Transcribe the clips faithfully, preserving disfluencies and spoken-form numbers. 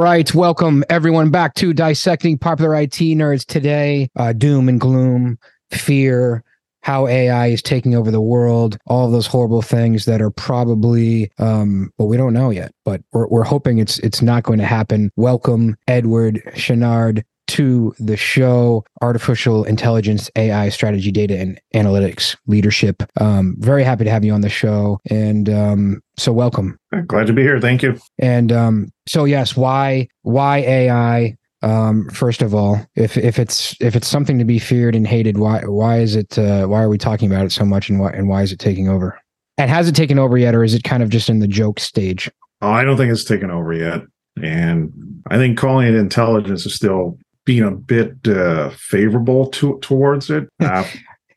Right. Welcome, everyone, back to Dissecting Popular I T Nerds Today. Uh, doom and gloom, fear, how A I is taking over the world, all of those horrible things that are probably, um, well, we don't know yet, but we're, we're hoping it's it's not going to happen. Welcome, Edward Chenard, to the show. Artificial intelligence, A I, strategy, data, and analytics leadership. Um, very happy to have you on the show. And um, so welcome. Glad to be here. Thank you. And um, so, yes, why why A I? Um, first of all, if, if it's, if it's something to be feared and hated, why, why is it, uh, why are we talking about it so much, and why, and why is it taking over? And has it taken over yet? Or is it kind of just in the joke stage? Oh, I don't think it's taken over yet. And I think calling it intelligence is still being a bit, uh, favorable to, towards it. Uh,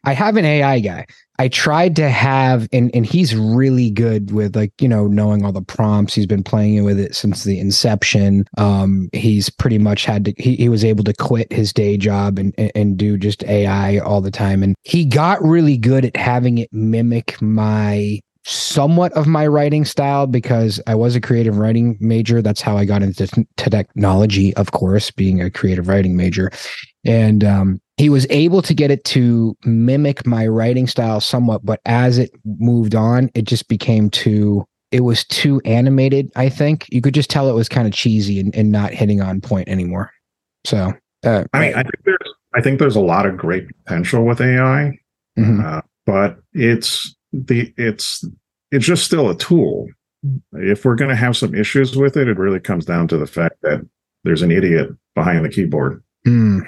I have an A I guy. I tried to have, and, and he's really good with, like, you know, knowing all the prompts. He's been playing with it since the inception. Um, he's pretty much had to, he, he was able to quit his day job and, and, and do just A I all the time. And he got really good at having it mimic my, somewhat of my writing style, because I was a creative writing major. That's how I got into t- technology, of course, being a creative writing major. And, um, he was able to get it to mimic my writing style somewhat, but as it moved on, it just became too, it was too animated, I think. You could just tell it was kind of cheesy and, and not hitting on point anymore. So, uh, I mean, I think there's, I think there's a lot of great potential with A I, mm-hmm. uh, but it's the, it's, it's just still a tool. If we're going to have some issues with it, it really comes down to the fact that there's an idiot behind the keyboard. Mm.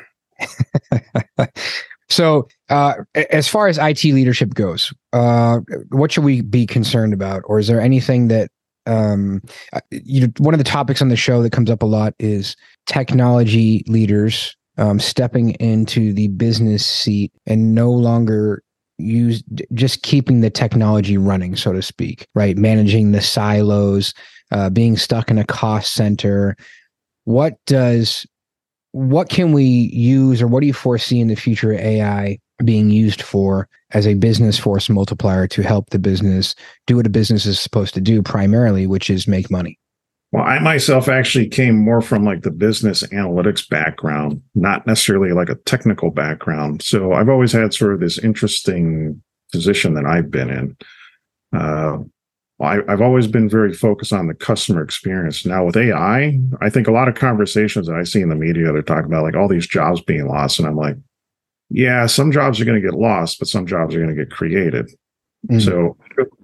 So, uh, as far as I T leadership goes, uh, what should we be concerned about? Or is there anything that, um, you know, one of the topics on the show that comes up a lot is technology leaders um, stepping into the business seat and no longer use, just keeping the technology running, so to speak, right? Managing the silos, uh, being stuck in a cost center. What does... What can we use, or what do you foresee in the future A I being used for as a business force multiplier to help the business do what a business is supposed to do primarily, which is make money? Well, I myself actually came more from like the business analytics background, not necessarily like a technical background. So I've always had sort of this interesting position that I've been in. Uh, I, I've always been very focused on the customer experience. Now with A I, I think a lot of conversations that I see in the media, they're talking about like all these jobs being lost. And I'm like, yeah, some jobs are going to get lost, but some jobs are going to get created. Mm-hmm. So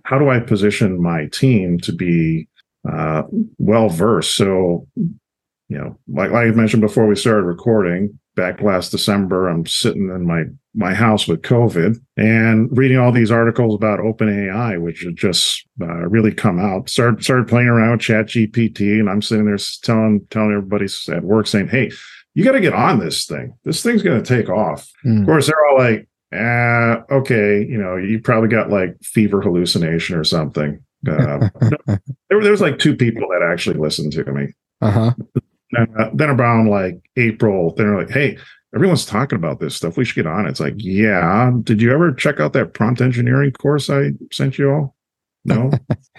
how do I position my team to be uh, well-versed? So, you know, like, like I mentioned before we started recording, back last December, I'm sitting in my, my house with COVID and reading all these articles about OpenAI, which had just uh, really come out. Started started playing around with ChatGPT, and I'm sitting there telling telling everybody at work, saying, "Hey, you got to get on this thing. This thing's going to take off." Mm. Of course, they're all like, "Ah, okay, you know, you probably got like fever hallucination or something." Uh, there, there was like two people that actually listened to me. Uh-huh. Uh, then around like April, they're like, "Hey, everyone's talking about this stuff. We should get on it." It's like, yeah. Did you ever check out that prompt engineering course I sent you all? No.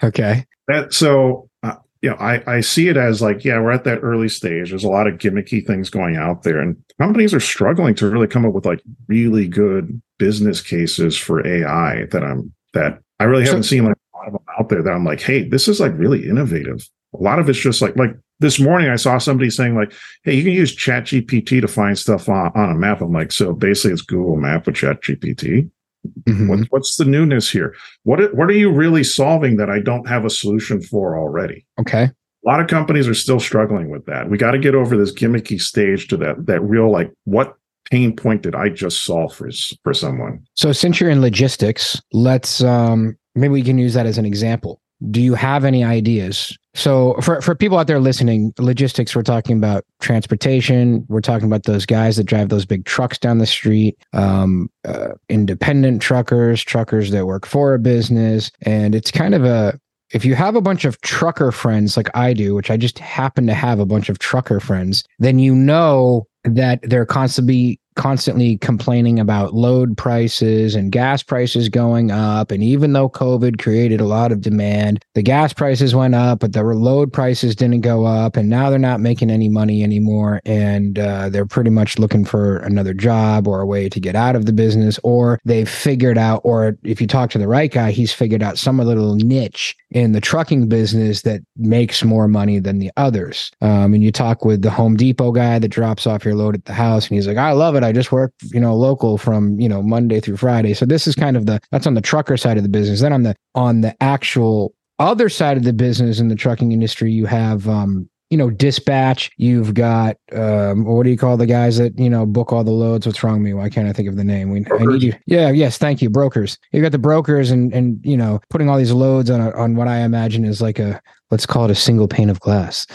Okay. That so, uh, you know, I, I see it as like, yeah, we're at that early stage. There's a lot of gimmicky things going out there, and companies are struggling to really come up with like really good business cases for A I that I'm that I really haven't so, seen like a lot of them out there that I'm like, hey, this is like really innovative. A lot of it's just like like. This morning, I saw somebody saying, like, hey, you can use ChatGPT to find stuff on, on a map. I'm like, so basically it's Google Map with ChatGPT. Mm-hmm. What, what's the newness here? What, what are you really solving that I don't have a solution for already? Okay. A lot of companies are still struggling with that. We got to get over this gimmicky stage to that, that real, like, what pain point did I just solve for, for someone? So since you're in logistics, let's um, maybe we can use that as an example. Do you have any ideas? So for, for people out there listening, logistics, we're talking about transportation. We're talking about those guys that drive those big trucks down the street, um, uh, independent truckers, truckers that work for a business. And it's kind of a, if you have a bunch of trucker friends like I do, which I just happen to have a bunch of trucker friends, then you know that they're constantly constantly complaining about load prices and gas prices going up. And even though COVID created a lot of demand, the gas prices went up, but the load prices didn't go up. And now they're not making any money anymore. And uh, they're pretty much looking for another job or a way to get out of the business. Or they've figured out, or if you talk to the right guy, he's figured out some little niche in the trucking business that makes more money than the others. Um, and you talk with the Home Depot guy that drops off your load at the house, and he's like, I love it. I just work, you know, local from, you know, Monday through Friday. So this is kind of the, that's on the trucker side of the business. Then on the, on the actual other side of the business in the trucking industry, you have, um, you know, dispatch, you've got, um, what do you call the guys that, you know, book all the loads? What's wrong with me? Why can't I think of the name? We, I need you. Yeah. Yes. Thank you. Brokers. You've got the brokers and, and, you know, putting all these loads on, a, on what I imagine is like a, let's call it a single pane of glass,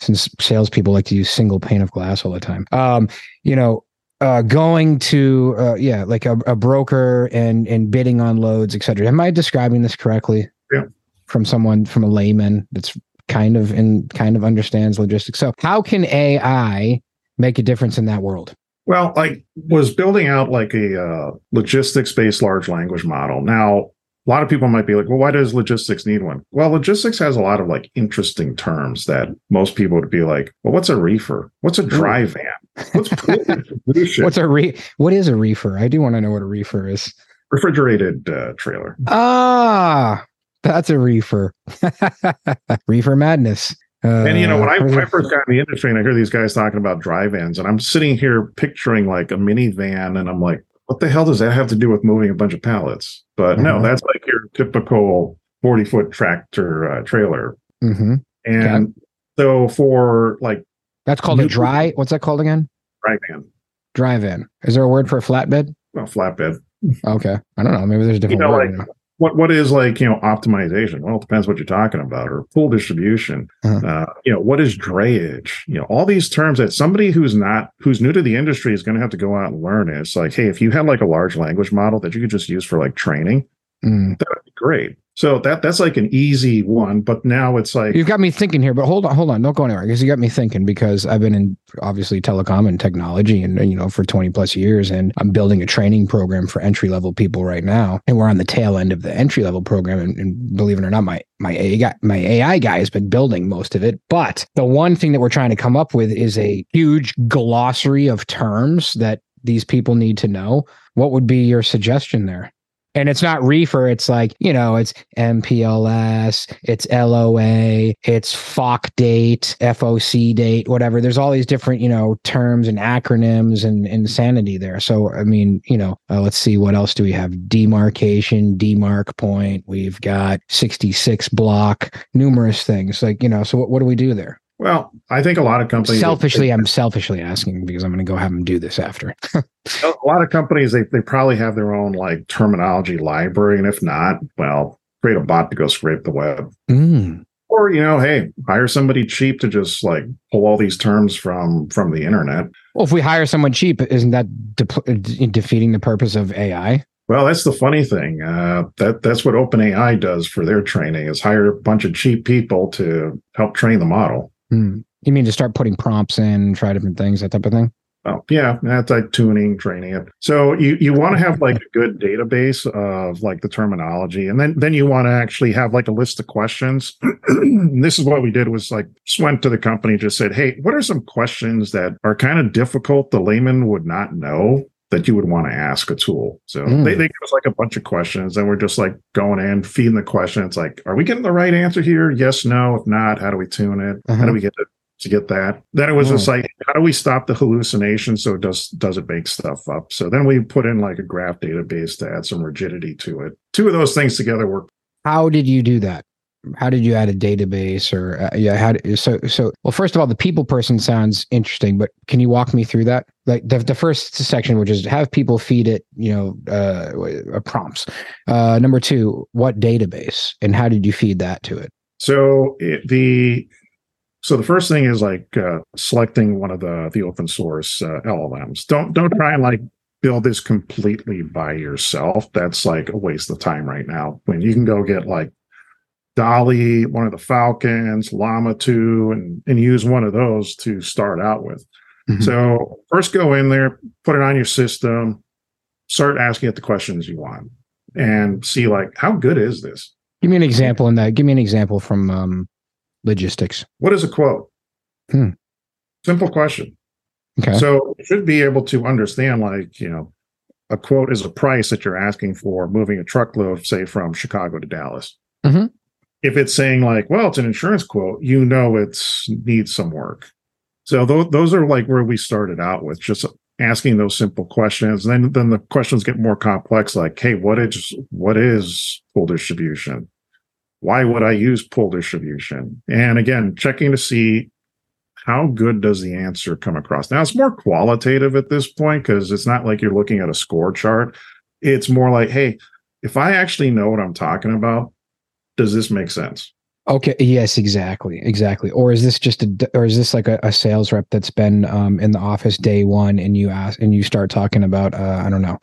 since salespeople like to use single pane of glass all the time. Um, you know, Uh, going to, uh, yeah, like a, a broker and, and bidding on loads, et cetera. Am I describing this correctly? Yeah. From someone, from a layman that's kind of in, kind of understands logistics. So how can A I make a difference in that world? Well, I was building out like a uh, logistics-based large language model. Now, a lot of people might be like, well, why does logistics need one? Well, logistics has a lot of like interesting terms that most people would be like, well, what's a reefer? What's a dry van? What's what's a re? What is a reefer? I do want to know what a reefer is. Refrigerated uh, trailer. Ah, that's a reefer. Reefer madness. Uh, and you know, when I, when I first got in the industry and I hear these guys talking about dry vans, and I'm sitting here picturing like a minivan, and I'm like, what the hell does that have to do with moving a bunch of pallets? But mm-hmm. no, that's like your typical forty foot tractor uh, trailer. Mm-hmm. And okay. so for like, that's called a dry. What's that called again? Dry van. Dry van. Is there a word for a flatbed? Well, flatbed. Okay. I don't know. Maybe there's a different you know, word. Like, what what is like, you know, optimization? Well, it depends what you're talking about, or pool distribution. Uh-huh. Uh, you know, what is drayage? You know, all these terms that somebody who's not, who's new to the industry is going to have to go out and learn. It's like, hey, if you had like a large language model that you could just use for like training, mm. that would be great. So that that's like an easy one, but now it's like... You've got me thinking here, but hold on, hold on. Don't go anywhere, because you got me thinking, because I've been in, obviously, telecom and technology and, you know, for twenty plus years, and I'm building a training program for entry-level people right now, and we're on the tail end of the entry-level program, and, and believe it or not, my my A I, my A I guy has been building most of it, but the one thing that we're trying to come up with is a huge glossary of terms that these people need to know. What would be your suggestion there? And it's not reefer, it's like, you know, it's M P L S, it's L O A, it's F O C date, F O C date, whatever. There's all these different, you know, terms and acronyms and insanity there. So, I mean, you know, uh, let's see, what else do we have? Demarcation, demarc point. We've got sixty-six block, numerous things like, you know, so what, what do we do there? Well, I think a lot of companies... Selfishly, they, I'm selfishly asking because I'm going to go have them do this after. A lot of companies, they, they probably have their own like terminology library. And if not, well, create a bot to go scrape the web. Mm. Or, you know, hey, hire somebody cheap to just like pull all these terms from, from the internet. Well, if we hire someone cheap, isn't that de- de- defeating the purpose of A I? Well, that's the funny thing. Uh, that that's what OpenAI does for their training, is hire a bunch of cheap people to help train the model. Hmm. You mean to start putting prompts in, try different things, that type of thing? Oh, yeah. That's like tuning, training it. So you, you want to have like a good database of like the terminology. And then, then you want to actually have like a list of questions. This is what we did, was like just went to the company, just said, hey, what are some questions that are kind of difficult the layman would not know that you would want to ask a tool? So mm. they, they give us like a bunch of questions, and we're just like going in, feeding the question. It's like, are we getting the right answer here? Yes, no. If not, how do we tune it? Uh-huh. How do we get to, to get that? Then it was oh. just like, how do we stop the hallucination? So it does, does it make stuff up? So then we put in like a graph database to add some rigidity to it. Two of those things together work. How did you do that? How did you add a database or uh, yeah? How did, so so? Well, first of all, the people person sounds interesting, but can you walk me through that? Like the the first section, which is have people feed it, you know, uh, prompts. Uh, number two, what database and how did you feed that to it? So it, the so the first thing is like uh, selecting one of the the open source uh, L L Ms. Don't don't try and like build this completely by yourself. That's like a waste of time right now. When you can go get like Dolly, one of the Falcons, Llama two, and, and use one of those to start out with. Mm-hmm. So first go in there, put it on your system, start asking it the questions you want and see like, how good is this? Give me an example in that. Give me an example from um, logistics. What is a quote? Hmm. Simple question. Okay. So you should be able to understand like, you know, a quote is a price that you're asking for moving a truckload, say, from Chicago to Dallas. Mm-hmm. If it's saying like, well, it's an insurance quote, you know, it's needs some work. So th- those are like where we started out with just asking those simple questions. And then, then the questions get more complex, like, hey, what is, what is pull distribution? Why would I use pull distribution? And again, checking to see how good does the answer come across? Now, it's more qualitative at this point because it's not like you're looking at a score chart. It's more like, hey, if I actually know what I'm talking about, does this make sense? Okay. Yes, exactly. Exactly. Or is this just a, or is this like a, a sales rep that's been um, in the office day one and you ask, and you start talking about, uh, I don't know,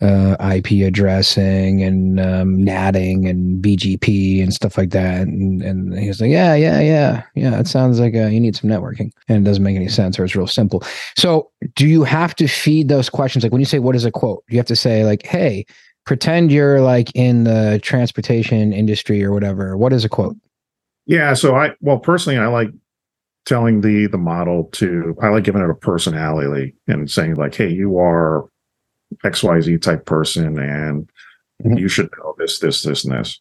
uh, I P addressing and um, natting and B G P and stuff like that. And, and he's like, yeah, yeah, yeah, yeah. It sounds like uh, you need some networking and it doesn't make any sense or it's real simple. So do you have to feed those questions? Like when you say, what is a quote? You have to say like, hey, pretend you're like in the transportation industry or whatever. What is a quote? Yeah. So I, well, personally, I like telling the the model to, I like giving it a personality and saying like, hey, you are X Y Z type person and mm-hmm. you should know this, this, this, and this.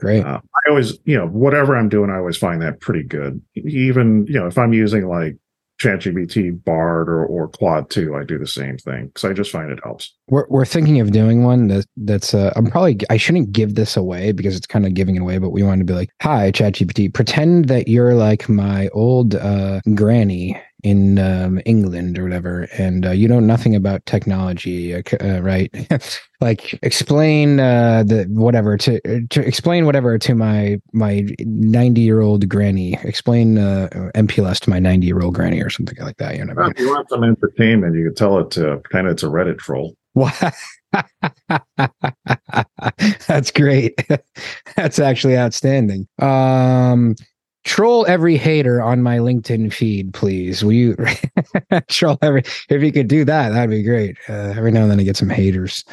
Great. Uh, I always, you know, whatever I'm doing, I always find that pretty good. Even, you know, if I'm using like ChatGPT, Bard, or or Claude two, I do the same thing because I just find it helps. We're we're thinking of doing one that that's. Uh, I'm probably I shouldn't give this away because it's kind of giving it away. But we want to be like, hi, ChatGPT, pretend that you're like my old uh, granny in um, England or whatever, and uh, you know nothing about technology, uh, uh, right? Like explain uh, the whatever to to explain whatever to my my ninety year old granny. Explain uh, M P L S to my ninety year old granny or something like that. You know, well, I mean? If you want some entertainment, you can tell it to pretend it's a Reddit troll. What? That's great. That's actually outstanding. Um. Troll every hater on my LinkedIn feed, please. Will you troll every? If you could do that, that'd be great. Uh, every now and then I get some haters.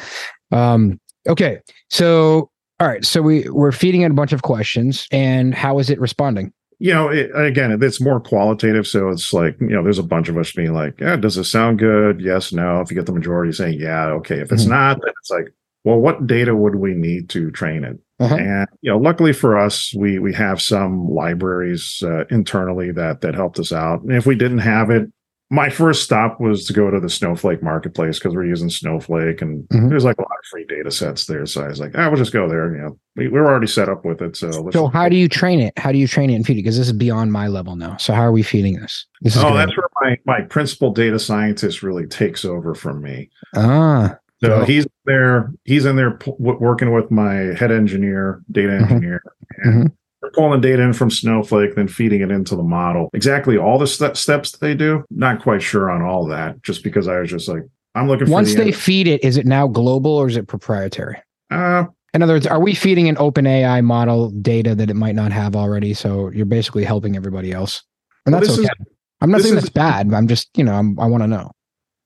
Um, okay, so all right, so we we're feeding it a bunch of questions, and how is it responding? You know, it, again, it's more qualitative, so it's like you know, there's a bunch of us being like, yeah, does this sound good? Yes, no. If you get the majority saying yeah, okay. If it's mm-hmm. not, then it's like, well, what data would we need to train it? Uh-huh. And you know, luckily for us, we we have some libraries uh, internally that that helped us out. And if we didn't have it, my first stop was to go to the Snowflake marketplace because we're using Snowflake, and mm-hmm. there's like a lot of free data sets there. So I was like, I ah, will just go there. You know, we, we were already set up with it. So let's so how do you train it? How do you train it and feed it? Because this is beyond my level now. So how are we feeding this? this is oh, great. That's where my my principal data scientist really takes over from me. Ah. So he's there, he's in there p- working with my head engineer, data engineer, mm-hmm. and mm-hmm. they're pulling data in from Snowflake, then feeding it into the model. Exactly all the st- steps they do, not quite sure on all that, just because I was just like, I'm looking for Once the they end. Feed it, is it now global or is it proprietary? Uh, in other words, are we feeding an OpenAI model data that it might not have already? So you're basically helping everybody else. And well, that's okay. Is, I'm not saying is, that's bad, but I'm just, you know, I'm, I want to know.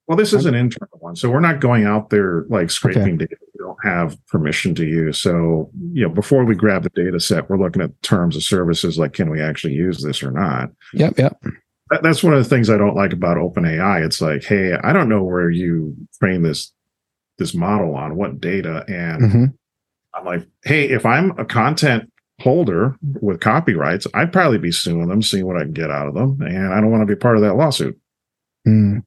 Well, this is an internal one, so we're not going out there like scraping okay. data we don't have permission to use. So, you know, before we grab the data set, we're looking at terms of services, like can we actually use this or not? Yep, yep. That, that's one of the things I don't like about OpenAI. It's like, hey, I don't know where you train this this model on, what data, and mm-hmm. I'm like, hey, if I'm a content holder with copyrights, I'd probably be suing them, seeing what I can get out of them, and I don't want to be part of that lawsuit. Mm.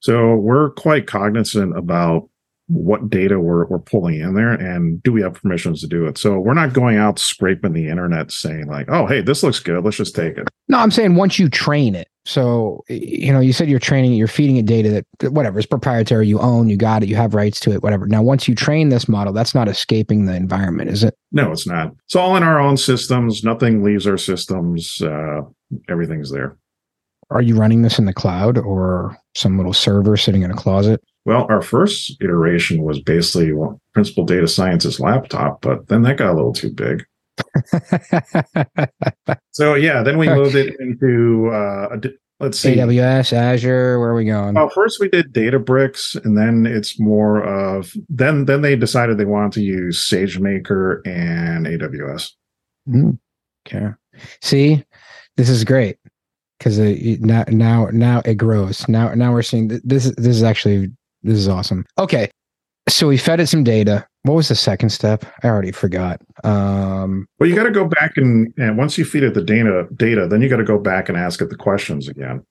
So we're quite cognizant about what data we're, we're pulling in there and do we have permissions to do it. So we're not going out scraping the internet saying like, oh, hey, this looks good. Let's just take it. No, I'm saying once you train it. So, you know, you said you're training it, you're feeding it data that whatever is proprietary, you own, you got it, you have rights to it, whatever. Now, once you train this model, that's not escaping the environment, is it? No, it's not. It's all in our own systems. Nothing leaves our systems. Uh, everything's there. Are you running this in the cloud or some little server sitting in a closet? Well, our first iteration was basically well, principal data scientist laptop, but then that got a little too big. So yeah, then we moved it into uh, a, Let's see. A W S, Azure, where are we going? Well, first we did Databricks, and then it's more of then then they decided they wanted to use SageMaker and A W S. Mm-hmm. Okay. See, this is great because now now now it grows. Now now we're seeing this is this is actually this is awesome. Okay. So we fed it some data. What was the second step? I already forgot. Um, well, you got to go back and, and once you feed it the data, data, then you got to go back and ask it the questions again,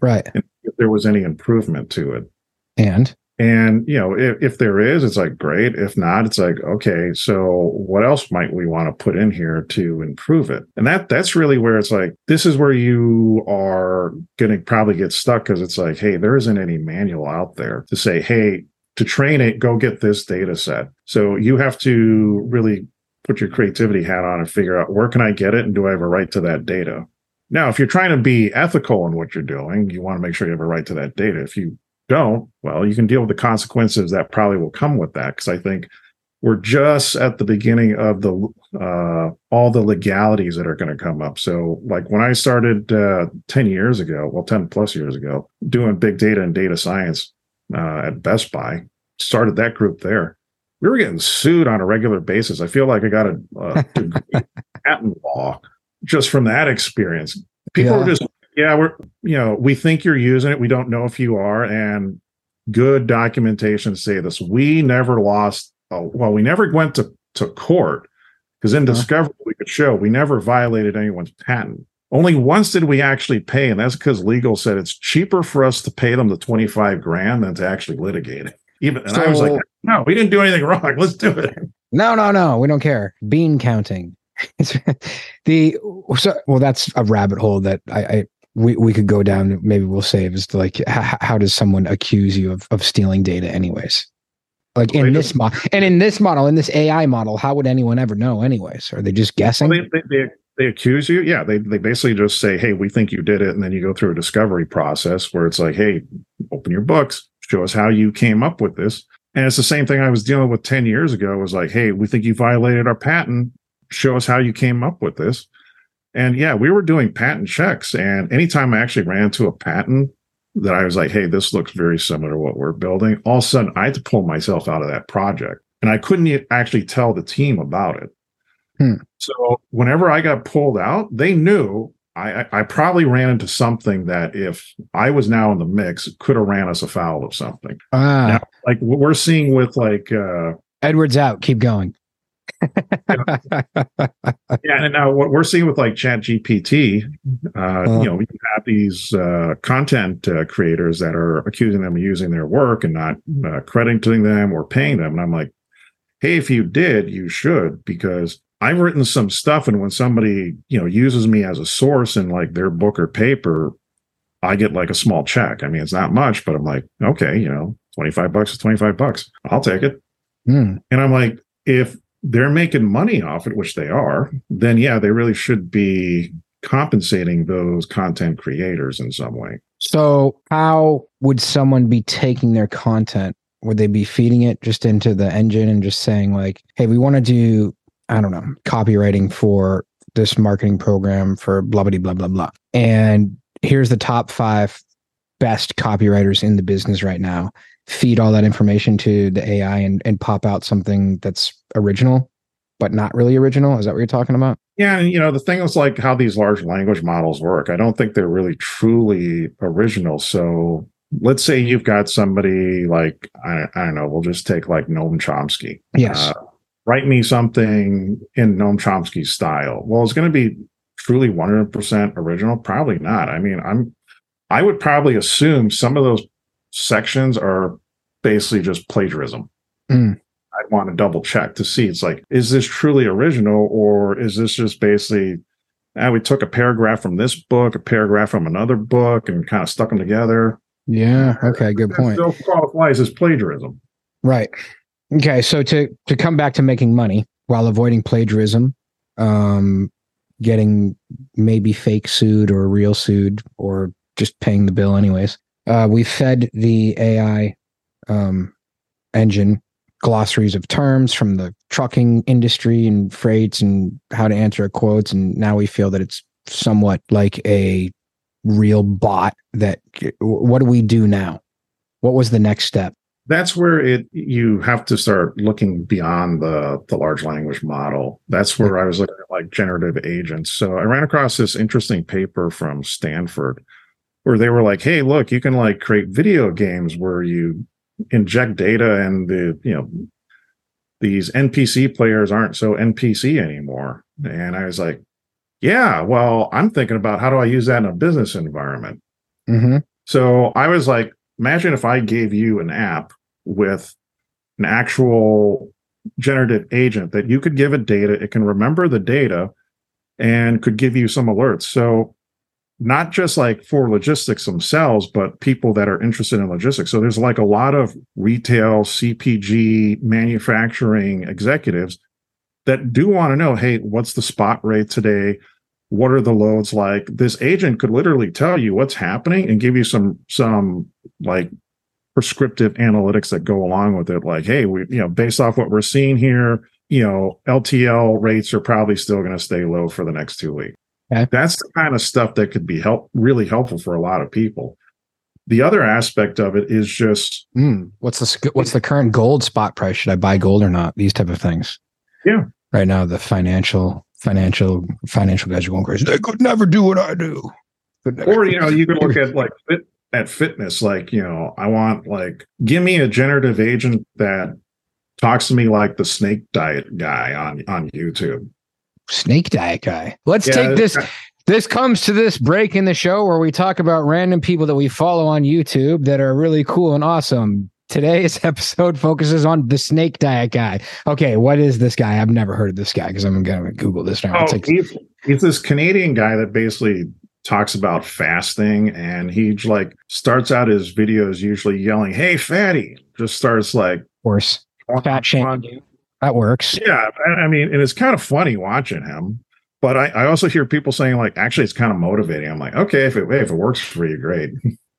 right? And if there was any improvement to it, and and you know, if, if there is, it's like great. If not, it's like okay. So what else might we want to put in here to improve it? And that that's really where it's like this is where you are going to probably get stuck because it's like, hey, there isn't any manual out there to say, hey. To train it, go get this data set. So you have to really put your creativity hat on and figure out where can I get it and do I have a right to that data? Now, if you're trying to be ethical in what you're doing, you want to make sure you have a right to that data. If you don't, well, you can deal with the consequences that probably will come with that. Because I think we're just at the beginning of the uh, all the legalities that are going to come up. So like when I started uh, ten years ago, well, ten plus years ago, doing big data and data science, Uh, at Best Buy, started that group there. We were getting sued on a regular basis. I feel like I got a, a degree in patent law just from that experience. People yeah. were just, yeah, we're, you know, we think you're using it. We don't know if you are. And good documentation to say this. We never lost. A, well, we never went to, to court because in uh-huh. discovery we could show we never violated anyone's patent. Only once did we actually pay, and that's because legal said it's cheaper for us to pay them the twenty-five grand than to actually litigate it. Even and so, I was like, no, we didn't do anything wrong. Let's do it. No, no, no, we don't care. Bean counting. the so, well, that's a rabbit hole that I, I we we could go down. Maybe we'll save is like how, how does someone accuse you of of stealing data, anyways? Like in this model, and in this model, in this A I model, how would anyone ever know, anyways? Are they just guessing? Well, they, they, they, They accuse you. Yeah, they they basically just say, hey, we think you did it. And then you go through a discovery process where it's like, hey, open your books, show us how you came up with this. And it's the same thing I was dealing with ten years ago. It was like, hey, we think you violated our patent. Show us how you came up with this. And yeah, we were doing patent checks. And anytime I actually ran into a patent that I was like, hey, this looks very similar to what we're building, all of a sudden I had to pull myself out of that project. And I couldn't actually tell the team about it. Hmm. So whenever I got pulled out, they knew I, I, I probably ran into something that if I was now in the mix, could have ran us afoul of something. Ah. Now, like what we're seeing with like... Uh, Edward's out. Keep going. yeah. And now what we're seeing with like ChatGPT, uh, uh, you know, you have these uh, content uh, creators that are accusing them of using their work and not uh, crediting them or paying them. And I'm like, hey, if you did, you should, because... I've written some stuff, and when somebody, you know, uses me as a source in like their book or paper, I get like a small check. I mean, it's not much, but I'm like, okay, you know, twenty-five bucks is twenty-five bucks. I'll take it. Mm. And I'm like, if they're making money off it, which they are, then yeah, they really should be compensating those content creators in some way. So how would someone be taking their content? Would they be feeding it just into the engine and just saying like, hey, we want to do I don't know, copywriting for this marketing program for blah, blah, blah, blah, blah. And here's the top five best copywriters in the business right now. Feed all that information to the A I and, and pop out something that's original, but not really original. Is that what you're talking about? Yeah. And, you know, the thing is like how these large language models work. I don't think they're really truly original. So let's say you've got somebody like, I, I don't know, we'll just take like Noam Chomsky. Yes. Uh, Write me something in Noam Chomsky style. Well, it's going to be truly one hundred percent original? Probably not. I mean, I'm, I would probably assume some of those sections are basically just plagiarism. Mm. I'd want to double check to see. It's like, is this truly original or is this just basically, ah, we took a paragraph from this book, a paragraph from another book and kind of stuck them together? Yeah. Okay. Good point. Still qualifies as plagiarism. Right. Okay, so to, to come back to making money while avoiding plagiarism, um, getting maybe fake sued or real sued or just paying the bill anyways, uh, we fed the A I um, engine glossaries of terms from the trucking industry and freights and how to answer quotes, and now we feel that it's somewhat like a real bot that, what do we do now? What was the next step? That's where it you have to start looking beyond the, the large language model. That's where I was looking at like generative agents. So I ran across this interesting paper from Stanford where they were like, hey, look, you can like create video games where you inject data and the, you know, these N P C players aren't so N P C anymore. And I was like, yeah, well, I'm thinking about how do I use that in a business environment? Mm-hmm. So I was like, imagine if I gave you an app with an actual generative agent that you could give it data, it can remember the data and could give you some alerts. So not just like for logistics themselves, but people that are interested in logistics. So there's like a lot of retail, C P G, manufacturing executives that do want to know, hey, what's the spot rate today? What are the loads like? This agent could literally tell you what's happening and give you some some like prescriptive analytics that go along with it. Like, hey, we, you know, based off what we're seeing here, you know, L T L rates are probably still going to stay low for the next two weeks. Okay. That's the kind of stuff that could be help really helpful for a lot of people. The other aspect of it is just mm, what's the what's the current gold spot price? Should I buy gold or not? These type of things. Yeah. Right now, the financial. Financial financial guys are going crazy. They could never do what I do. Or, you know, you can look at like fit, at fitness, like, you know, I want like, give me a generative agent that talks to me like the Snake Diet guy on, on YouTube. Snake Diet guy. Let's yeah, take this. Guy. This comes to this break in the show where we talk about random people that we follow on YouTube that are really cool and awesome. Today's episode focuses on the Snake Diet guy. Okay, what is this guy? I've never heard of this guy because I'm going to Google this now. Oh, he's, he's this Canadian guy that basically talks about fasting, and he like starts out his videos usually yelling, "Hey, fatty!" Just starts like, of course, fat shaming. That works. Yeah, I mean, and it's kind of funny watching him. But I, I also hear people saying like, actually, it's kind of motivating. I'm like, okay, if it if it works for you, great.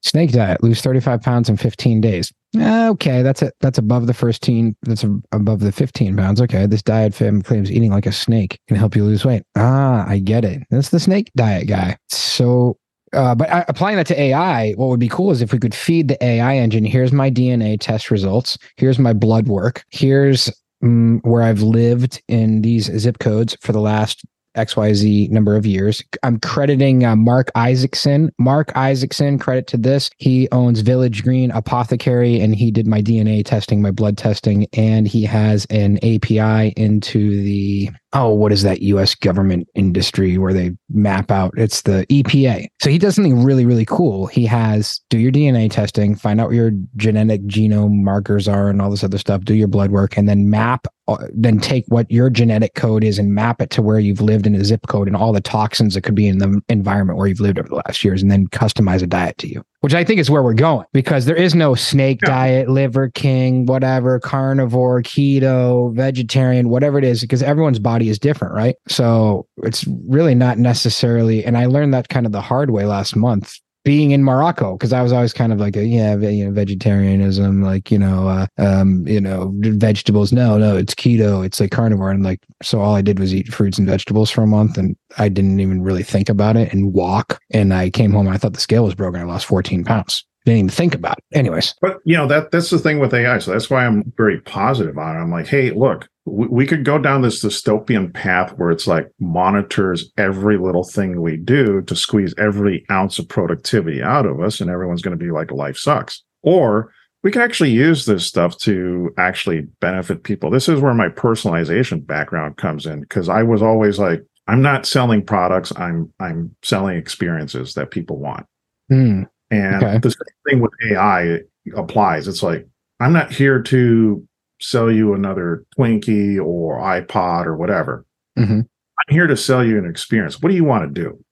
Snake Diet, lose thirty-five pounds in fifteen days. Okay, that's it. That's above the first teen. That's a, above the fifteen pounds. Okay, this diet fam claims eating like a snake can help you lose weight. Ah, I get it. That's the Snake Diet guy. So, uh, but I, applying that to A I, what would be cool is if we could feed the A I engine. Here's my D N A test results. Here's my blood work. Here's um, where I've lived in these zip codes for the last X Y Z number of years. I'm crediting uh, Mark Isaacson. Mark Isaacson, credit to this. He owns Village Green Apothecary, and he did my D N A testing, my blood testing, and he has an A P I into the, oh, what is that U S government industry where they map out? It's the E P A. So he does something really, really cool. He has, do your D N A testing, find out what your genetic genome markers are and all this other stuff, do your blood work, and then map, then take what your genetic code is and map it to where you've lived in a zip code and all the toxins that could be in the environment where you've lived over the last years, and then customize a diet to you, which I think is where we're going, because there is no snake yeah. diet, liver king, whatever, carnivore, keto, vegetarian, whatever it is, because everyone's body is different, right? So it's really not necessarily, and I learned that kind of the hard way last month, being in Morocco, because I was always kind of like, a, yeah, you know, vegetarianism, like, you know, uh, um, you know, vegetables. No, no, it's keto. It's like carnivore. And like, so all I did was eat fruits and vegetables for a month, and I didn't even really think about it and walk. And I came home and I thought the scale was broken. I lost fourteen pounds. I didn't even think about it. Anyways. But, you know, that that's the thing with A I. So that's why I'm very positive on it. I'm like, hey, look, we, we could go down this dystopian path where it's like monitors every little thing we do to squeeze every ounce of productivity out of us, and everyone's going to be like, life sucks. Or we can actually use this stuff to actually benefit people. This is where my personalization background comes in, because I was always like, I'm not selling products. I'm, I'm selling experiences that people want. Mm. And okay. the same thing with A I applies. It's like, I'm not here to sell you another Twinkie or iPod or whatever. Mm-hmm. I'm here to sell you an experience. What do you want to do?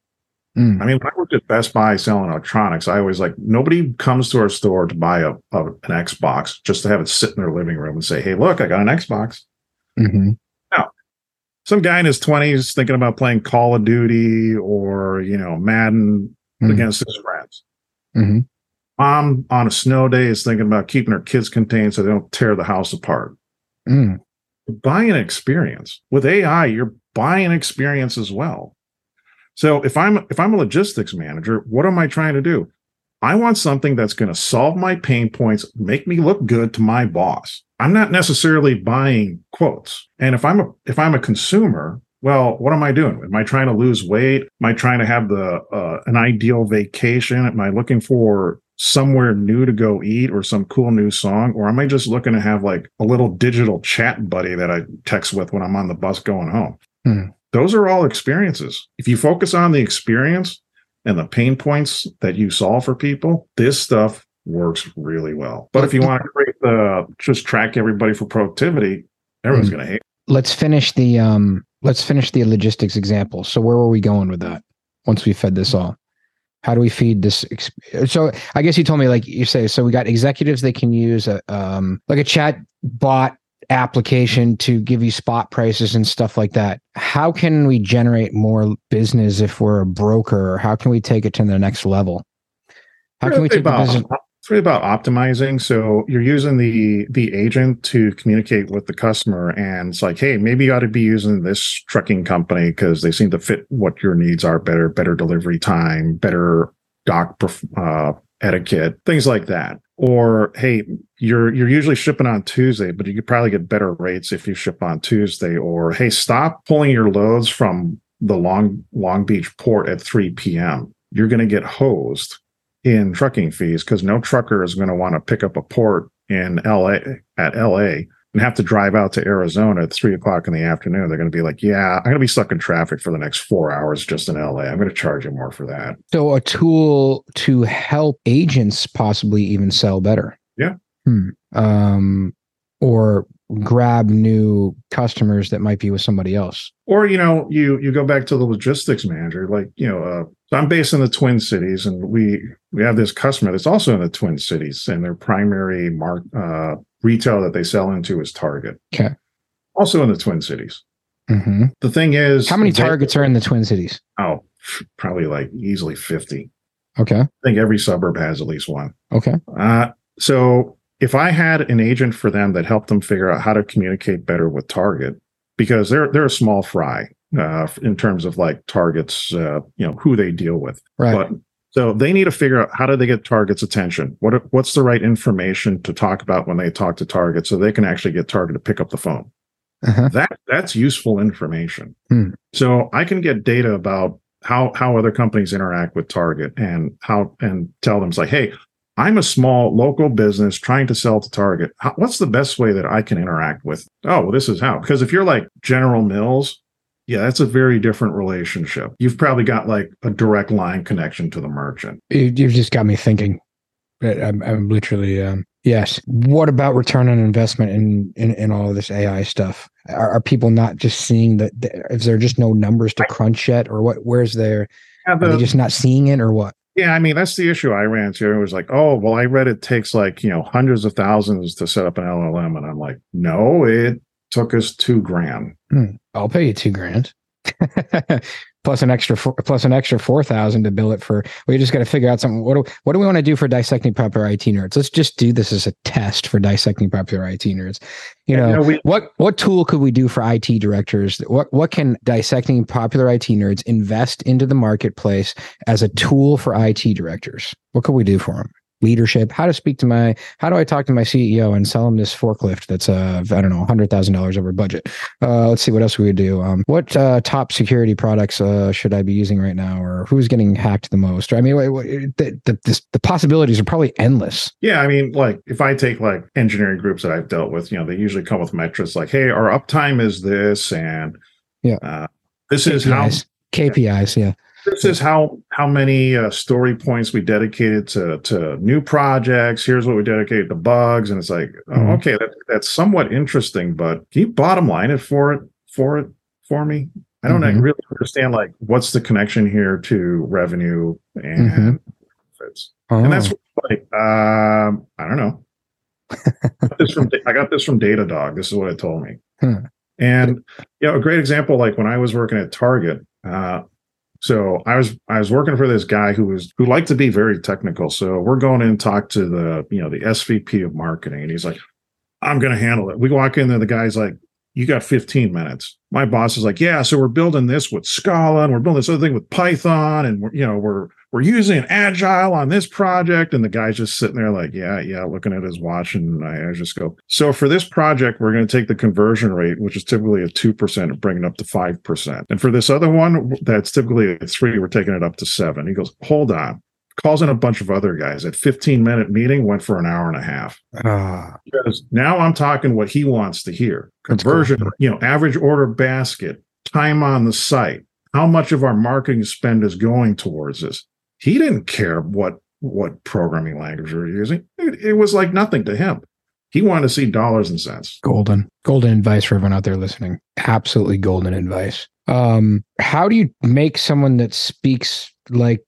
Mm. I mean, when I worked at Best Buy selling electronics, I always like, nobody comes to our store to buy a, a an Xbox just to have it sit in their living room and say, hey, look, I got an Xbox. Mm-hmm. Some guy in his twenties thinking about playing Call of Duty or, you know, Madden mm-hmm. against his friends. Mm-hmm. Mom on a snow day is thinking about keeping her kids contained so they don't tear the house apart. Mm. Buying an experience. With A I, you're buying an experience as well. So if I'm if I'm a logistics manager, what am I trying to do? I want something that's going to solve my pain points, make me look good to my boss. I'm not necessarily buying quotes. And if I'm a if I'm a consumer, well, what am I doing? Am I trying to lose weight? Am I trying to have the uh, an ideal vacation? Am I looking for somewhere new to go eat or some cool new song? Or am I just looking to have like a little digital chat buddy that I text with when I'm on the bus going home? Hmm. Those are all experiences. If you focus on the experience and the pain points that you solve for people, this stuff works really well. But if you want to create the just track everybody for productivity, everyone's mm. going to hate it. Let's finish the um, let's finish the logistics example. So where were we going with that? Once we fed this all, how do we feed this? Exp- so I guess you told me, like you say, so we got executives that can use a um, like a chat bot application to give you spot prices and stuff like that. How can we generate more business if we're a broker? Or how can we take it to the next level? How can we take about, the business? It's really about optimizing. So you're using the the agent to communicate with the customer, and it's like, hey, maybe you ought to be using this trucking company because they seem to fit what your needs are better, better delivery time, better dock uh, etiquette, things like that. Or, hey, you're you're usually shipping on Tuesday, but you could probably get better rates if you ship on Tuesday. Or, hey, stop pulling your loads from the Long Long Beach port at three p.m. You're going to get hosed in trucking fees because no trucker is going to want to pick up a port in L A at L A and have to drive out to Arizona at three o'clock in the afternoon. They're going to be like, yeah, I'm going to be stuck in traffic for the next four hours just in L A. I'm going to charge you more for that. So a tool to help agents possibly even sell better. Yeah. Hmm. Um, or grab new customers that might be with somebody else. Or, you know, you, you go back to the logistics manager, like, you know, uh, so I'm based in the Twin Cities, and we, we have this customer that's also in the Twin Cities, and their primary mark, uh, retail that they sell into is Target. Okay. Also in the Twin Cities. Mm-hmm. The thing is, how many they, Targets are in the Twin Cities? Oh, probably like easily fifty. Okay. I think every suburb has at least one. Okay. Uh, so if I had an agent for them that helped them figure out how to communicate better with Target, because they're they're a small fry uh, in terms of like Target's, uh, you know, who they deal with. Right. But so they need to figure out, how do they get Target's attention? What What's the right information to talk about when they talk to Target so they can actually get Target to pick up the phone? Uh-huh. That That's useful information. Hmm. So I can get data about how, how other companies interact with Target and how and tell them, it's like, hey, I'm a small local business trying to sell to Target. How, what's the best way that I can interact with? Oh, well, this is how. Because if you're like General Mills, yeah, that's a very different relationship. You've probably got like a direct line connection to the merchant. You've just got me thinking. I'm, I'm literally, um, yes. What about return on investment in, in, in all of this A I stuff? Are, are people not just seeing that? Is there just no numbers to crunch yet? Or what? Where's their, yeah, the, are they just not seeing it or what? Yeah, I mean, that's the issue I ran into. It was like, oh, well, I read it takes like, you know, hundreds of thousands to set up an L L M. And I'm like, no, it took us two grand. Hmm. I'll pay you two grand plus an extra four, plus an extra four thousand to bill it for. We just got to figure out something. What do what do we want to do for Dissecting Popular I T Nerds? Let's just do this as a test for Dissecting Popular I T Nerds. You know, yeah, we, what what tool could we do for I T directors? What what can Dissecting Popular I T Nerds invest into the marketplace as a tool for I T directors? What could we do for them? Leadership, how to speak to my, how do I talk to my C E O and sell him this forklift that's, uh, I don't know, one hundred thousand dollars over budget? Uh, let's see what else we would do. Um, what uh, top security products uh, should I be using right now? Or who's getting hacked the most? I mean, the, the, this, the possibilities are probably endless. Yeah. I mean, like if I take like engineering groups that I've dealt with, you know, they usually come with metrics like, hey, our uptime is this. And yeah, uh, this is how K P Is. Yeah. This is how how many uh, story points we dedicated to to new projects. Here's what we dedicated to bugs, and it's like, mm-hmm. oh, okay, that, that's somewhat interesting, but can you bottom line it for it for it for me? I don't mm-hmm. really understand like what's the connection here to revenue and mm-hmm. profits, oh. and that's like um, I don't know. I got this from I got this from Datadog. This is what it told me, huh. and you know, a great example, like when I was working at Target. Uh, So I was I was working for this guy who was who liked to be very technical. So we're going in and talk to the you know the S V P of marketing, and he's like, "I'm going to handle it." We walk in there, the guy's like, you got fifteen minutes. My boss is like, yeah, so we're building this with Scala and we're building this other thing with Python. And, we're, you know, we're we're using Agile on this project. And the guy's just sitting there like, yeah, yeah, looking at his watch. And I, I just go, so for this project, we're going to take the conversion rate, which is typically a two percent, and bring it up to five percent. And for this other one, that's typically a three, we're taking it up to seven. He goes, hold on. Calls in a bunch of other guys. That fifteen minute meeting went for an hour and a half. Ah. Because now I'm talking what he wants to hear. Conversion, cool. You know, average order basket, time on the site, how much of our marketing spend is going towards this. He didn't care what, what programming language we were using. It, it was like nothing to him. He wanted to see dollars and cents. Golden. Golden advice for everyone out there listening. Absolutely golden advice. Um, how do you make someone that speaks like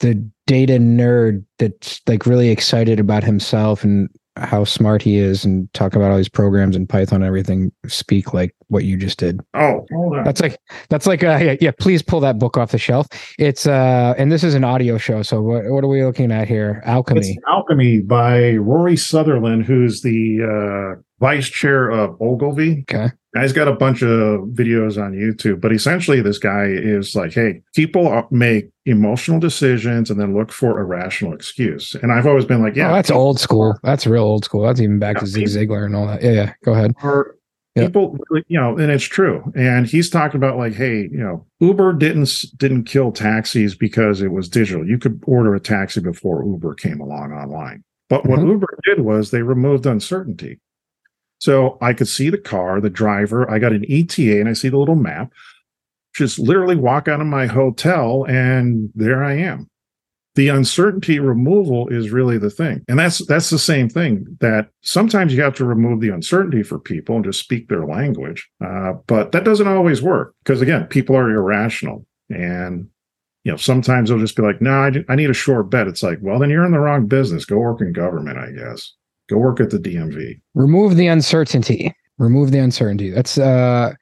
the data nerd that's like really excited about himself and how smart he is and talk about all these programs and Python and everything speak like what you just did? Oh, hold on. That's like, that's like, uh, yeah, yeah, please pull that book off the shelf. It's, uh, and this is an audio show. So what, what are we looking at here? Alchemy. It's Alchemy by Rory Sutherland, who's the uh, vice chair of Ogilvy. Okay. Guy's got a bunch of videos on YouTube, but essentially this guy is like, hey, people make emotional decisions and then look for a rational excuse. And I've always been like, yeah. Oh, that's old school. That's real old school. That's even back yeah, to Zig Ziglar and all that. Yeah, yeah. Go ahead. Or yeah. People, you know, and it's true. And he's talking about like, hey, you know, Uber didn't didn't kill taxis because it was digital. You could order a taxi before Uber came along online. But what mm-hmm. Uber did was they removed uncertainty. So I could see the car, the driver. I got an E T A, and I see the little map. Just literally walk out of my hotel, and there I am. The uncertainty removal is really the thing. And that's that's the same thing, that sometimes you have to remove the uncertainty for people and just speak their language. Uh, but that doesn't always work because, again, people are irrational. And you know, sometimes they'll just be like, no, nah, I, I need a sure bet. It's like, well, then you're in the wrong business. Go work in government, I guess. Go work at the D M V. Remove the uncertainty. Remove the uncertainty. That's uh,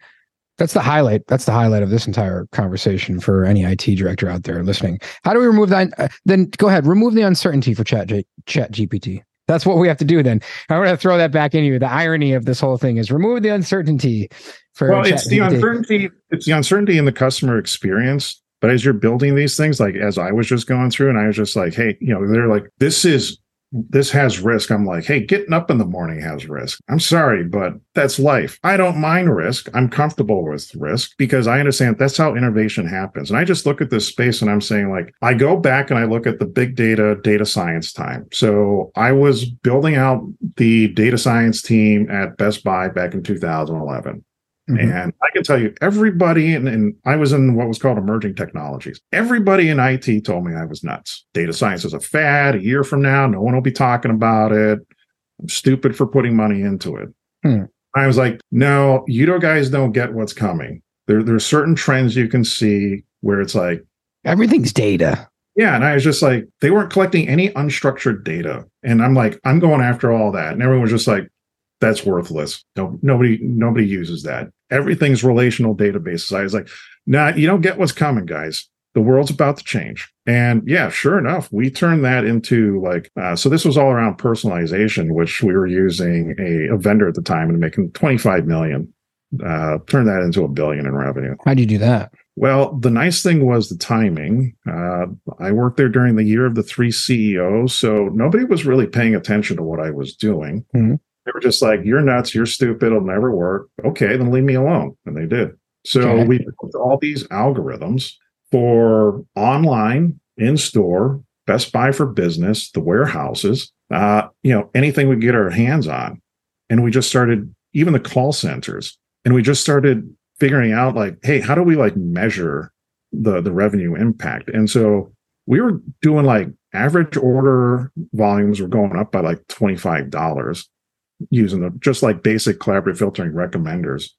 that's the highlight. That's the highlight of this entire conversation for any I T director out there listening. How do we remove that? Uh, then go ahead. Remove the uncertainty for Chat G- ChatGPT. That's what we have to do then. I'm going to throw that back in you. The irony of this whole thing is remove the uncertainty for Well, Chat it's the G P T. uncertainty. It's the uncertainty in the customer experience. But as you're building these things, like as I was just going through, and I was just like, hey, you know, they're like, this is. This has risk. I'm like, hey, getting up in the morning has risk. I'm sorry, but that's life. I don't mind risk. I'm comfortable with risk because I understand that's how innovation happens. And I just look at this space and I'm saying, like, I go back and I look at the big data, data science time. So I was building out the data science team at Best Buy back in two thousand eleven. Mm-hmm. And I can tell you, everybody, and, and I was in what was called emerging technologies. Everybody in I T told me I was nuts. Data science is a fad. A year from now, no one will be talking about it. I'm stupid for putting money into it. Hmm. I was like, no, you guys don't get what's coming. There, there are certain trends you can see where it's like, everything's data. Yeah. And I was just like, they weren't collecting any unstructured data. And I'm like, I'm going after all that. And everyone was just like, that's worthless. No, nobody, nobody uses that. Everything's relational databases. I was like, nah, you don't get what's coming, guys. The world's about to change. And yeah, sure enough, we turned that into like, uh, so this was all around personalization, which we were using a, a vendor at the time and making twenty-five million, uh, turned that into a billion in revenue. How'd you do that? Well, the nice thing was the timing. Uh, I worked there during the year of the three C E Os. So nobody was really paying attention to what I was doing. Mm-hmm. They were just like, you're nuts, you're stupid, it'll never work. Okay, then leave me alone. And they did. So okay. We built all these algorithms for online, in-store, Best Buy for business, the warehouses, uh, you know, anything we get our hands on. And we just started, even the call centers, and we just started figuring out like, hey, how do we like measure the, the revenue impact? And so we were doing like average order volumes were going up by like twenty-five dollars. Using them just like basic collaborative filtering recommenders.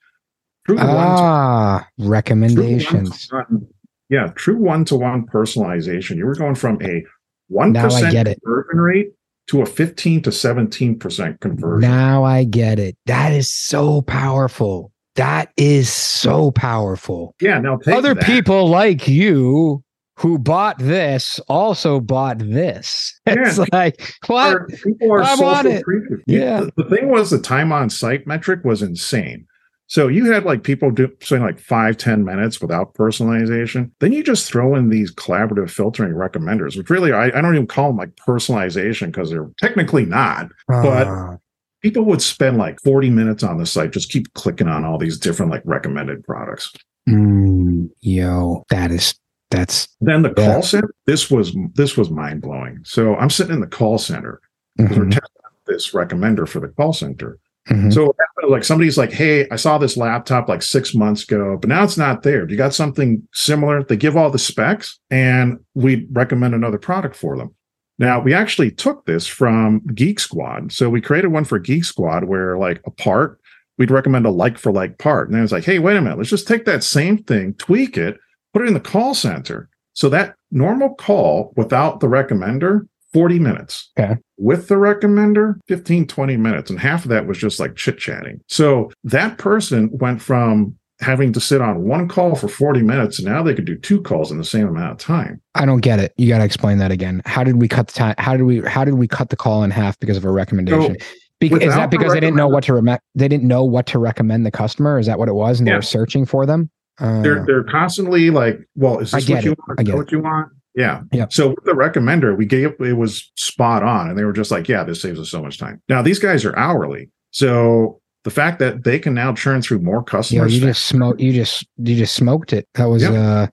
True ah, one to, recommendations. True one one, yeah, true one-to-one personalization. You were going from a one percent conversion rate to a fifteen to seventeen percent conversion. Now I get it. That is so powerful. That is so powerful. Yeah, now other that. people like you who bought this also bought this. It's yeah. like, what? Our people are I social creatures. Yeah. The, the thing was the time on site metric was insane. So you had like people do saying like five, ten minutes without personalization. Then you just throw in these collaborative filtering recommenders, which really, I, I don't even call them like personalization because they're technically not, uh. but people would spend like forty minutes on the site, just keep clicking on all these different like recommended products. Mm, yo, that is, that's. Then the call center, this was, this was mind blowing. So I'm sitting in the call center because mm-hmm. we're testing this recommender for the call center. Mm-hmm. So like somebody's like, hey, I saw this laptop like six months ago, but now it's not there. Do you got something similar? They give all the specs and we recommend another product for them. Now, we actually took this from Geek Squad. So we created one for Geek Squad where like a part, we'd recommend a like for like part. And then it's like, hey, wait a minute, let's just take that same thing, tweak it, put it in the call center. So that normal call without the recommender, forty minutes. Okay. With the recommender, fifteen, twenty minutes. And half of that was just like chit-chatting. So that person went from having to sit on one call for forty minutes, and now they could do two calls in the same amount of time. I don't get it. You got to explain that again. How did we cut the time? How did we how did we cut the call in half because of a recommendation? So Be- is that because they didn't know what to re- they didn't know what to recommend the customer? Is that what it was? And yeah. they were searching for them. Uh, they're they're constantly like, well, is this what you, want? Is what you want? Yeah. yeah. So with the recommender, we gave it was spot on, and they were just like, yeah, this saves us so much time. Now these guys are hourly, so. The fact that they can now churn through more customers. Yeah, you just smoked. You just you just smoked it. That was yep. uh,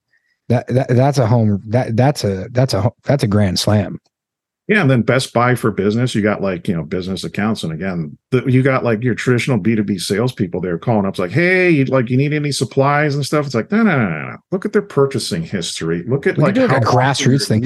that, that that's a home. That that's a that's a that's a grand slam. Yeah, and then Best Buy for Business. You got like you know business accounts, and again, the, you got like your traditional B two B salespeople. They're calling up like, hey, you like you need any supplies and stuff. It's like no no no no. no. Look at their purchasing history. Look at we like, do like how a grassroots thing.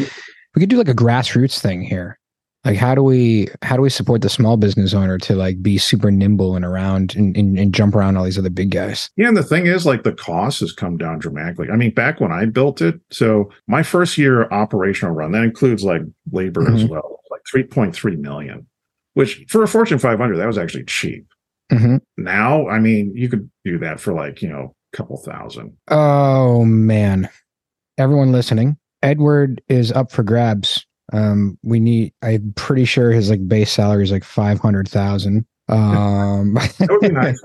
We could do like a grassroots thing here. Like how do we how do we support the small business owner to like be super nimble and around and, and, and jump around all these other big guys? Yeah, and the thing is, like the cost has come down dramatically. I mean, back when I built it, so my first year operational run, that includes like labor mm-hmm. as well, like three point three million, which for a Fortune five hundred, that was actually cheap. Mm-hmm. Now, I mean, you could do that for like, you know, a couple thousand. Oh man. Everyone listening, Edward is up for grabs. Um, we need, I'm pretty sure his like base salary is like five hundred thousand, um, that would be nice.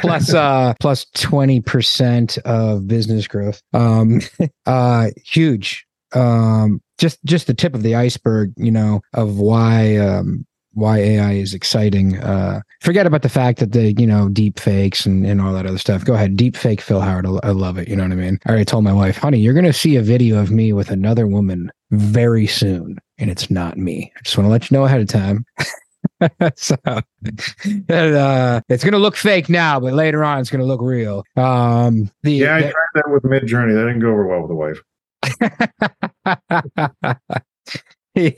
plus, uh, plus twenty percent of business growth. Um, uh, huge. Um, just, just the tip of the iceberg, you know, of why, um, why A I is exciting. Uh, forget about the fact that the, you know, deep fakes and, and all that other stuff. Go ahead. Deep fake Phil Howard. I, I love it. You know what I mean? I already told my wife, honey, you're going to see a video of me with another woman very soon. And it's not me. I just want to let you know ahead of time. so and, uh, it's going to look fake now, but later on it's going to look real. Um, the, yeah, I the, tried that with Midjourney. That didn't go over well with the wife.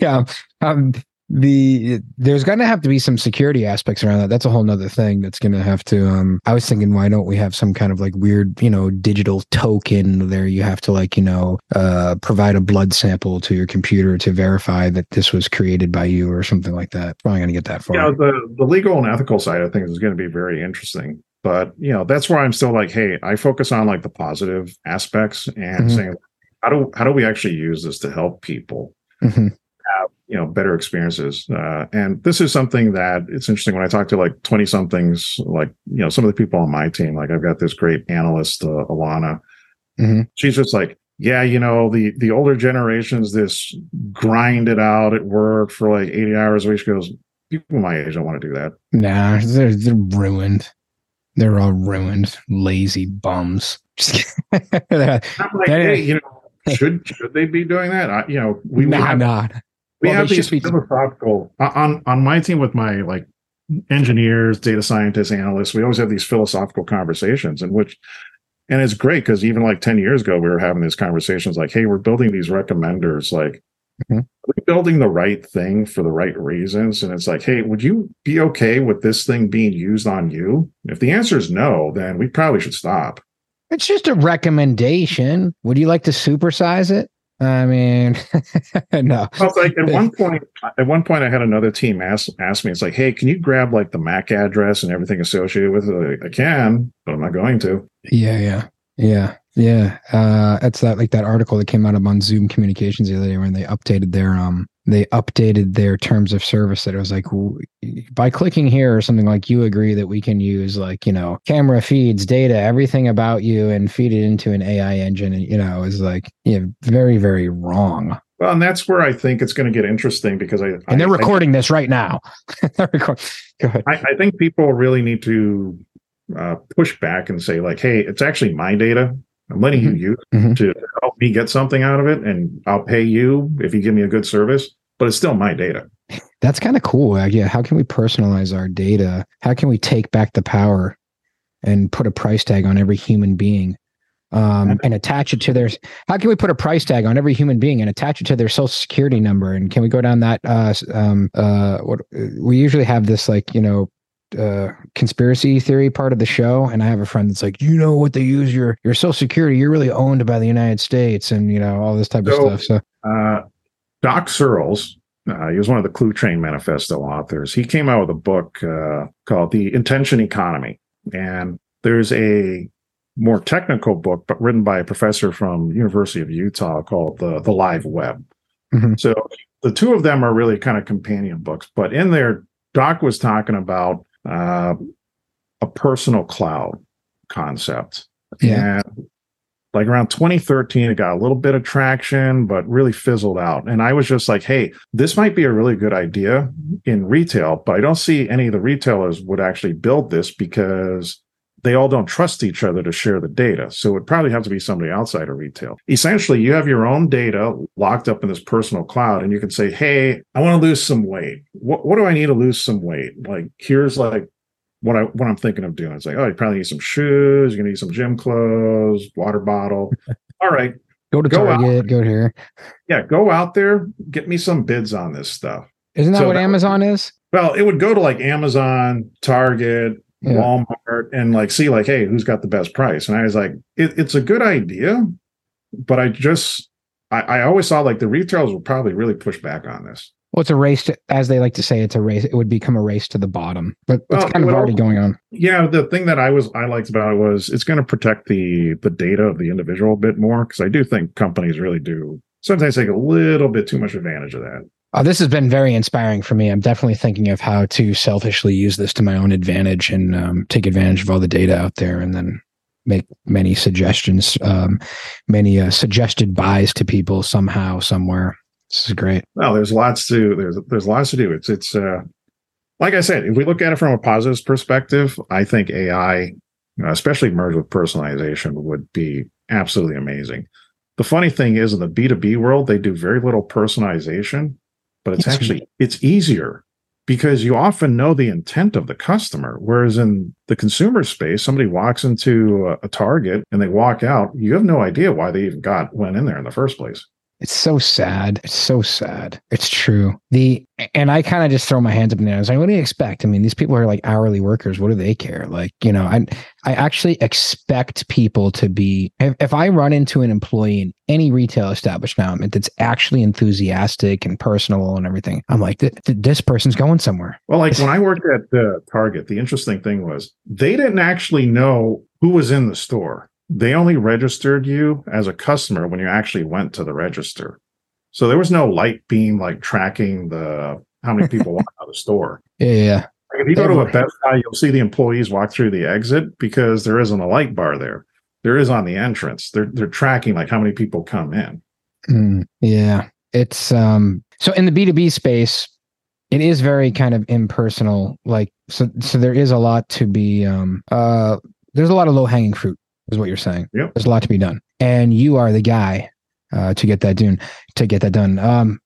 yeah. Um, The there's going to have to be some security aspects around that. That's a whole nother thing that's going to have to, um, I was thinking, why don't we have some kind of like weird, you know, digital token there? You have to like, you know, uh, provide a blood sample to your computer to verify that this was created by you or something like that. Probably going to get that far. Yeah, the, the legal and ethical side of things is going to be very interesting. But, you know, that's where I'm still like, hey, I focus on like the positive aspects and mm-hmm. saying, how do, how do we actually use this to help people? Mm-hmm. Have, you know, better experiences. Uh, and this is something that it's interesting when I talk to like twenty somethings, like, you know, some of the people on my team, like I've got this great analyst, uh, Alana, mm-hmm. she's just like, yeah, you know, the, the older generations, this grind it out at work for like eighty hours a week. She goes, people my age don't want to do that. Nah, they're, they're ruined. They're all ruined. Lazy bums. I'm like, hey, you know, should, should they be doing that? I, you know, we nah, have not. We well, have these philosophical be... on, on my team with my like engineers, data scientists, analysts, we always have these philosophical conversations in which, and it's great because even like ten years ago, we were having these conversations like, hey, we're building these recommenders, like mm-hmm. we're building the right thing for the right reasons. And it's like, hey, would you be okay with this thing being used on you? If the answer is no, then we probably should stop. It's just a recommendation. Would you like to supersize it? I mean, no. Well, like at one point, at one point, I had another team ask ask me, it's like, hey, can you grab like the M A C address and everything associated with it? Like, I can, but I'm not going to. Yeah, yeah, yeah, yeah. Uh, it's that like that article that came out of on Zoom Communications the other day when they updated their um they updated their terms of service that it was like, by clicking here or something, like, you agree that we can use, like, you know, camera feeds, data, everything about you, and feed it into an A I engine. And, you know, is like, you know, very, very wrong. Well, and that's where I think it's going to get interesting, because I, and I, they're recording I, this right now. They're recording. Go ahead. I, I think people really need to uh, push back and say, like, hey, it's actually my data. I'm letting mm-hmm. you use it mm-hmm. to help me get something out of it, and I'll pay you if you give me a good service, but it's still my data. That's kind of cool. Uh, yeah. How can we personalize our data? How can we take back the power and put a price tag on every human being um, and attach it to their, how can we put a price tag on every human being and attach it to their social security number? And can we go down that, uh, um, uh, what we usually have this, like, you know, uh conspiracy theory part of the show, and I have a friend that's like, you know what, they use your your social security, you're really owned by the United States, and, you know, all this type so, of stuff. So uh Doc Searles, uh, he was one of the Clue Train Manifesto authors. He came out with a book uh called The Intention Economy, and there's a more technical book but written by a professor from University of Utah called The The Live Web. Mm-hmm. So the two of them are really kind of companion books, but in there Doc was talking about Uh, a personal cloud concept. Yeah. And like around twenty thirteen, it got a little bit of traction, but really fizzled out. And I was just like, hey, this might be a really good idea in retail, but I don't see any of the retailers would actually build this because they all don't trust each other to share the data. So it would probably have to be somebody outside of retail. Essentially, you have your own data locked up in this personal cloud, and you can say, hey, I want to lose some weight. What, what do I need to lose some weight? Like, here's like what, I, what I'm thinking of doing. It's like, oh, you probably need some shoes. You're going to need some gym clothes, water bottle. All right. Go to go Target, out. Go here. Yeah, go out there. Get me some bids on this stuff. Isn't that so what that Amazon would, is? Well, it would go to like Amazon, Target, yeah. Walmart, and like see like, hey, who's got the best price? And I was like, it, it's a good idea, but I just I, I always saw like the retailers will probably really push back on this. Well, it's a race to, as they like to say, it's a race. It would become a race to the bottom, but well, it's kind of already going on. Yeah, the thing that I was I liked about it was it's going to protect the the data of the individual a bit more, because I do think companies really do sometimes take a little bit too much advantage of that. Uh, this has been very inspiring for me. I'm definitely thinking of how to selfishly use this to my own advantage and um, take advantage of all the data out there, and then make many suggestions, um, many uh, suggested buys to people somehow, somewhere. This is great. Well, there's lots to there's there's lots to do. It's it's uh, like I said, if we look at it from a positive perspective, I think A I, especially merged with personalization, would be absolutely amazing. The funny thing is, in the B two B world, they do very little personalization. But it's actually, it's easier because you often know the intent of the customer. Whereas in the consumer space, somebody walks into a, a Target and they walk out, you have no idea why they even got went in there in the first place. It's so sad. It's so sad. It's true. The and I kind of just throw my hands up in the air. I was like, what do you expect? I mean, these people are like hourly workers. What do they care? Like, you know, I I actually expect people to be, if, if I run into an employee in any retail establishment that's actually enthusiastic and personal and everything, I'm like, th- th- this person's going somewhere. Well, like when I worked at uh, Target, the interesting thing was they didn't actually know who was in the store. They only registered you as a customer when you actually went to the register. So there was no light beam like tracking the how many people walk out of the store. Yeah, yeah. Like if you go to a Best Buy, you'll see the employees walk through the exit because there isn't a light bar there. There is on the entrance. They're they're tracking like how many people come in. Mm, yeah, it's um. So in the B two B space, it is very kind of impersonal. Like so, so there is a lot to be. Um, uh, there's a lot of low hanging fruit. Is what you're saying. Yep. There's a lot to be done, and you are the guy uh, to get that done. To get that done, um,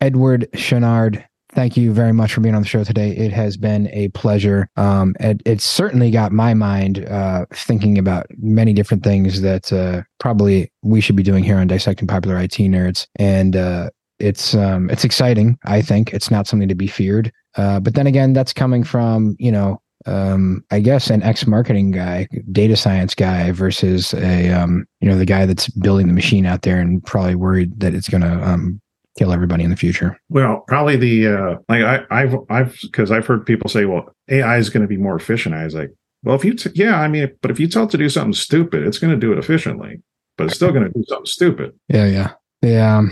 Edward Chenard, thank you very much for being on the show today. It has been a pleasure. Um, it, it certainly got my mind uh, thinking about many different things that uh, probably we should be doing here on Dissecting Popular I T Nerds, and uh, it's um, it's exciting. I think it's not something to be feared, uh, but then again, that's coming from you know. Um, I guess an ex-marketing guy, data science guy versus a, um, you know, the guy that's building the machine out there and probably worried that it's going to um, kill everybody in the future. Well, probably the, uh, like I, I've, I've, cause I've heard people say, well, A I is going to be more efficient. I was like, well, if you, t- yeah, I mean, but if you tell it to do something stupid, it's going to do it efficiently, but it's still going to do something stupid. Yeah. Yeah. Yeah.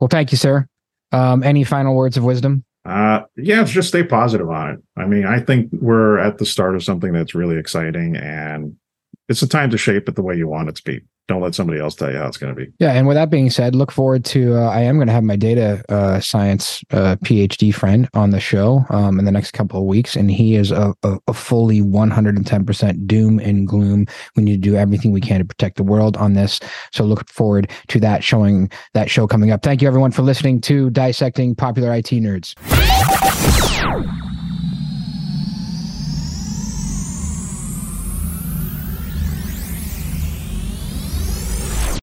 Well, thank you, sir. Um, any final words of wisdom? Uh, yeah, it's just stay positive on it. I mean, I think we're at the start of something that's really exciting, and it's the time to shape it the way you want it to be. Don't let somebody else tell you how it's going to be. Yeah. And with that being said, look forward to, uh, I am going to have my data uh, science uh, PhD friend on the show um, in the next couple of weeks. And he is a, a, a fully one hundred ten percent doom and gloom. We need to do everything we can to protect the world on this. So look forward to that showing that show coming up. Thank you everyone for listening to Dissecting Popular I T Nerds.